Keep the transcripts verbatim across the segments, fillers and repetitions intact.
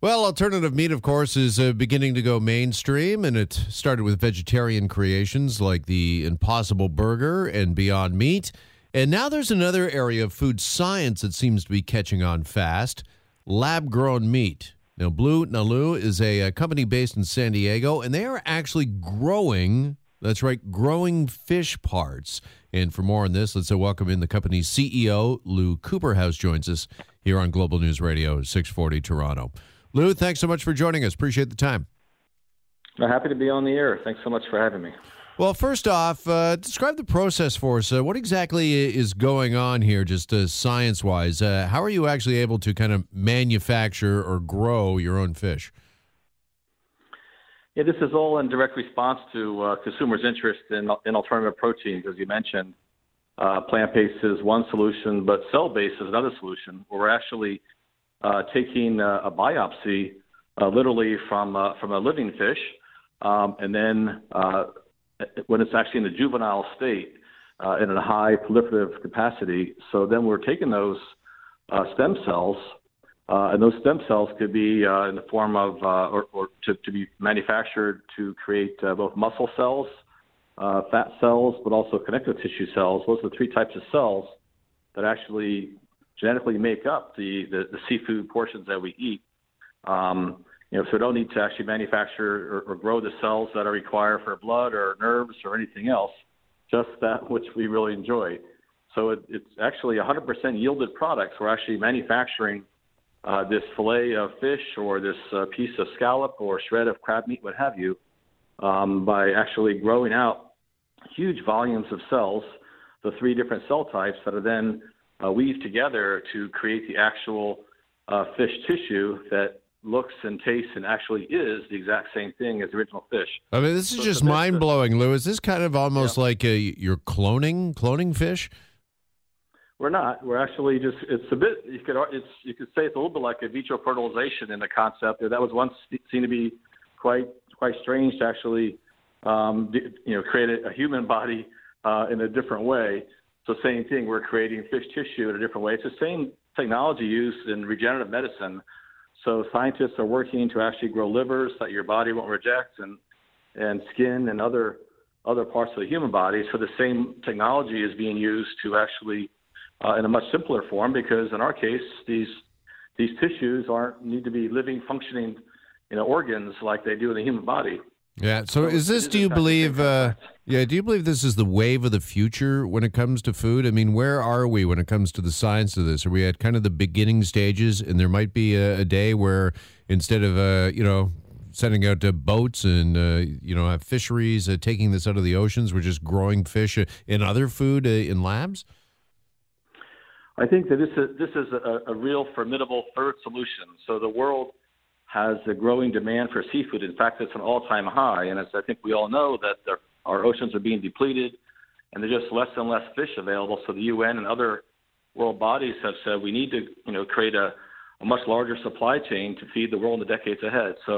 Well, alternative meat, of course, is uh, beginning to go mainstream, and it started with vegetarian creations like the Impossible Burger and Beyond Meat. And now there's another area of food science that seems to be catching on fast, lab-grown meat. Now, Blue Nalu is a, a company based in San Diego, and they are actually growing, that's right, growing fish parts. And for more on this, let's welcome in the company's C E O, Lou Cooperhouse, joins us here on Global News Radio, six forty Toronto. Lou, thanks so much for joining us. Appreciate the time. I'm happy to be on the air. Thanks so much for having me. Well, first off, uh, describe the process for us. Uh, what exactly is going on here, just uh, science-wise? Uh, how are you actually able to kind of manufacture or grow your own fish? Yeah, this is all in direct response to uh, consumers' interest in, in alternative proteins, as you mentioned. Uh, plant-based is one solution, but cell-based is another solution, where we're actually Uh, taking uh, a biopsy, uh, literally from uh, from a living fish, um, and then uh, when it's actually in the juvenile state uh, and in a high proliferative capacity. So then we're taking those uh, stem cells, uh, and those stem cells could be uh, in the form of uh, or, or to, to be manufactured to create uh, both muscle cells, uh, fat cells, but also connective tissue cells. Those are the three types of cells that actually genetically make up the, the, the seafood portions that we eat. Um, you know, so we don't need to actually manufacture or, or grow the cells that are required for blood or nerves or anything else, just that which we really enjoy. So it, it's actually one hundred percent yielded products. We're actually manufacturing uh, this fillet of fish or this uh, piece of scallop or shred of crab meat, what have you, um, by actually growing out huge volumes of cells, the three different cell types that are then Uh, weave together to create the actual uh, fish tissue that looks and tastes and actually is the exact same thing as the original fish. I mean, this is so just mind-blowing, Lou. Is this kind of almost yeah. like a, you're cloning cloning fish? We're not. We're actually just, it's a bit, you could it's, you could say it's a little bit like in vitro fertilization in the concept. That was once seen to be quite quite strange to actually um, you know, create a, a human body uh, in a different way. So same thing, we're creating fish tissue in a different way. It's the same technology used in regenerative medicine. So scientists are working to actually grow livers so that your body won't reject, and and skin and other other parts of the human body. So the same technology is being used to actually, uh, in a much simpler form, because in our case, these these tissues aren't need to be living, functioning, you know, organs like they do in the human body. Yeah. So is this, do you believe, uh, yeah, do you believe this is the wave of the future when it comes to food? I mean, where are we when it comes to the science of this? Are we at kind of the beginning stages, and there might be a, a day where instead of, uh, you know, sending out to boats and, uh, you know, have fisheries, uh, taking this out of the oceans, we're just growing fish and other food uh, in labs? I think that this is, this is a, a real formidable third solution. So the world has a growing demand for seafood. In fact, it's an all-time high, and as I think we all know, that there, our oceans are being depleted, and there's just less and less fish available. So the U N and other world bodies have said we need to, you know, create a, a much larger supply chain to feed the world in the decades ahead. So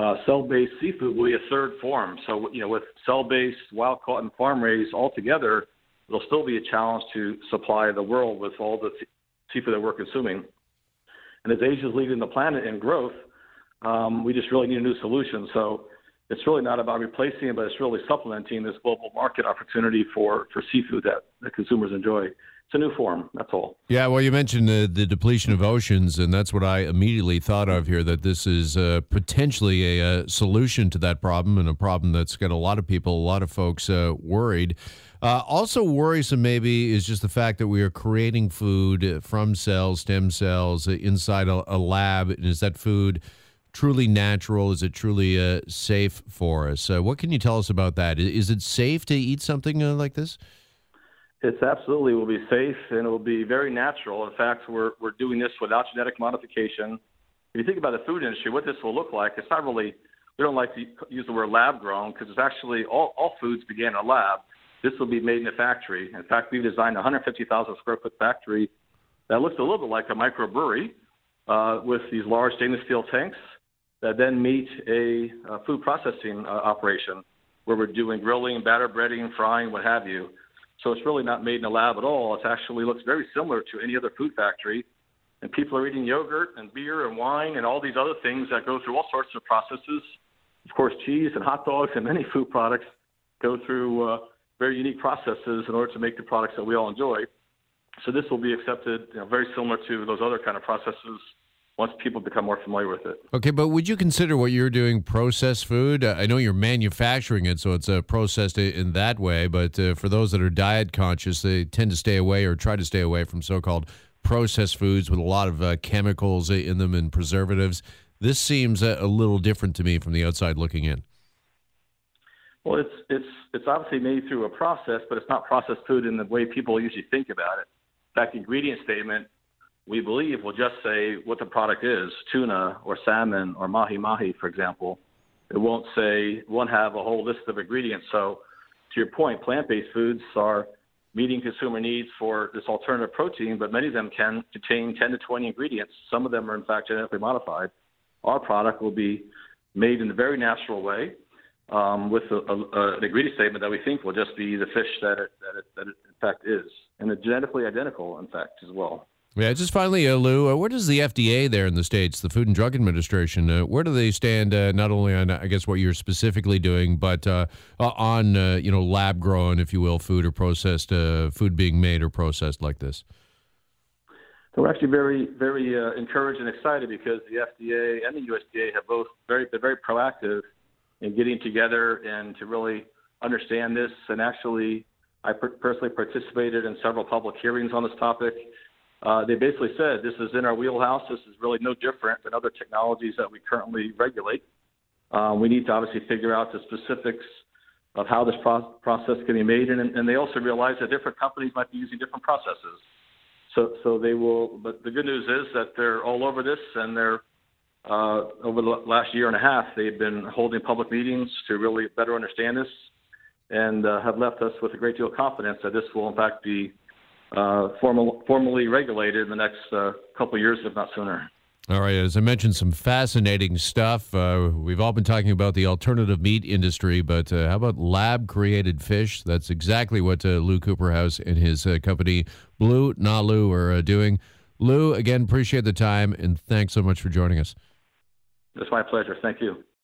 uh, cell-based seafood will be a third form. So, you know, with cell-based, wild-caught, and farm-raised all together, it'll still be a challenge to supply the world with all the seafood that we're consuming. And as Asia's leading the planet in growth, um, we just really need a new solution. So it's really not about replacing it, but it's really supplementing this global market opportunity for, for seafood that, that consumers enjoy. It's a new form, that's all. Yeah, well, you mentioned the, the depletion of oceans, and that's what I immediately thought of here, that this is uh, potentially a, a solution to that problem, and a problem that's got a lot of people, a lot of folks uh, worried. Uh, also worrisome maybe is just the fact that we are creating food from cells, stem cells, inside a, a lab. And is that food truly natural? Is it truly uh, safe for us? Uh, what can you tell us about that? Is it safe to eat something uh, like this? It's absolutely will be safe, and it will be very natural. In fact, we're we're doing this without genetic modification. If you think about the food industry, what this will look like, it's not really, we don't like to use the word lab grown, because it's actually all, all foods began in a lab. This will be made in a factory. In fact, we've designed a one hundred fifty thousand square foot factory that looks a little bit like a microbrewery uh, with these large stainless steel tanks that then meet a, a food processing uh, operation where we're doing grilling, batter breading, frying, what have you. So it's really not made in a lab at all. It actually looks very similar to any other food factory. and people are eating yogurt and beer and wine and all these other things that go through all sorts of processes. Of course, cheese and hot dogs and many food products go through uh, very unique processes in order to make the products that we all enjoy. So this will be accepted, you know, very similar to those other kind of processes once people become more familiar with it. Okay, but would you consider what you're doing processed food? Uh, I know you're manufacturing it, so it's uh, processed in that way, but uh, for those that are diet conscious, they tend to stay away or try to stay away from so-called processed foods with a lot of uh, chemicals in them and preservatives. This seems a, a little different to me from the outside looking in. Well, it's it's it's obviously made through a process, but it's not processed food in the way people usually think about it. In fact, the ingredient statement, we believe, will just say what the product is, tuna or salmon or mahi-mahi, for example. It won't say, won't have a whole list of ingredients. So to your point, plant-based foods are meeting consumer needs for this alternative protein, but many of them can contain ten to twenty ingredients. Some of them are, in fact, genetically modified. Our product will be made in a very natural way um, with a, a, an ingredient statement that we think will just be the fish that it, that it, that it in fact, is, and it's genetically identical, in fact, as well. Yeah, just finally, uh, Lou, uh, where does the F D A there in the States, the Food and Drug Administration, uh, where do they stand uh, not only on, I guess, what you're specifically doing, but uh, on, uh, you know, lab-grown, if you will, food or processed, uh, food being made or processed like this? So we're actually very, very uh, encouraged and excited because the F D A and the U S D A have both very, been very proactive in getting together and to really understand this. And actually, I per- personally participated in several public hearings on this topic. Uh, they basically said this is in our wheelhouse. This is really no different than other technologies that we currently regulate. Uh, we need to obviously figure out the specifics of how this pro- process can be made. And, and they also realize that different companies might be using different processes. So, so they will. But the good news is that they're all over this, and they're uh, over the last year and a half, they've been holding public meetings to really better understand this, and uh, have left us with a great deal of confidence that this will in fact be Uh, formal, formally regulated in the next uh, couple of years, if not sooner. All right. As I mentioned, some fascinating stuff. Uh, we've all been talking about the alternative meat industry, but uh, how about lab-created fish? That's exactly what uh, Lou Cooperhouse and his uh, company, Blue Nalu, are uh, doing. Lou, again, appreciate the time, and thanks so much for joining us. It's my pleasure. Thank you.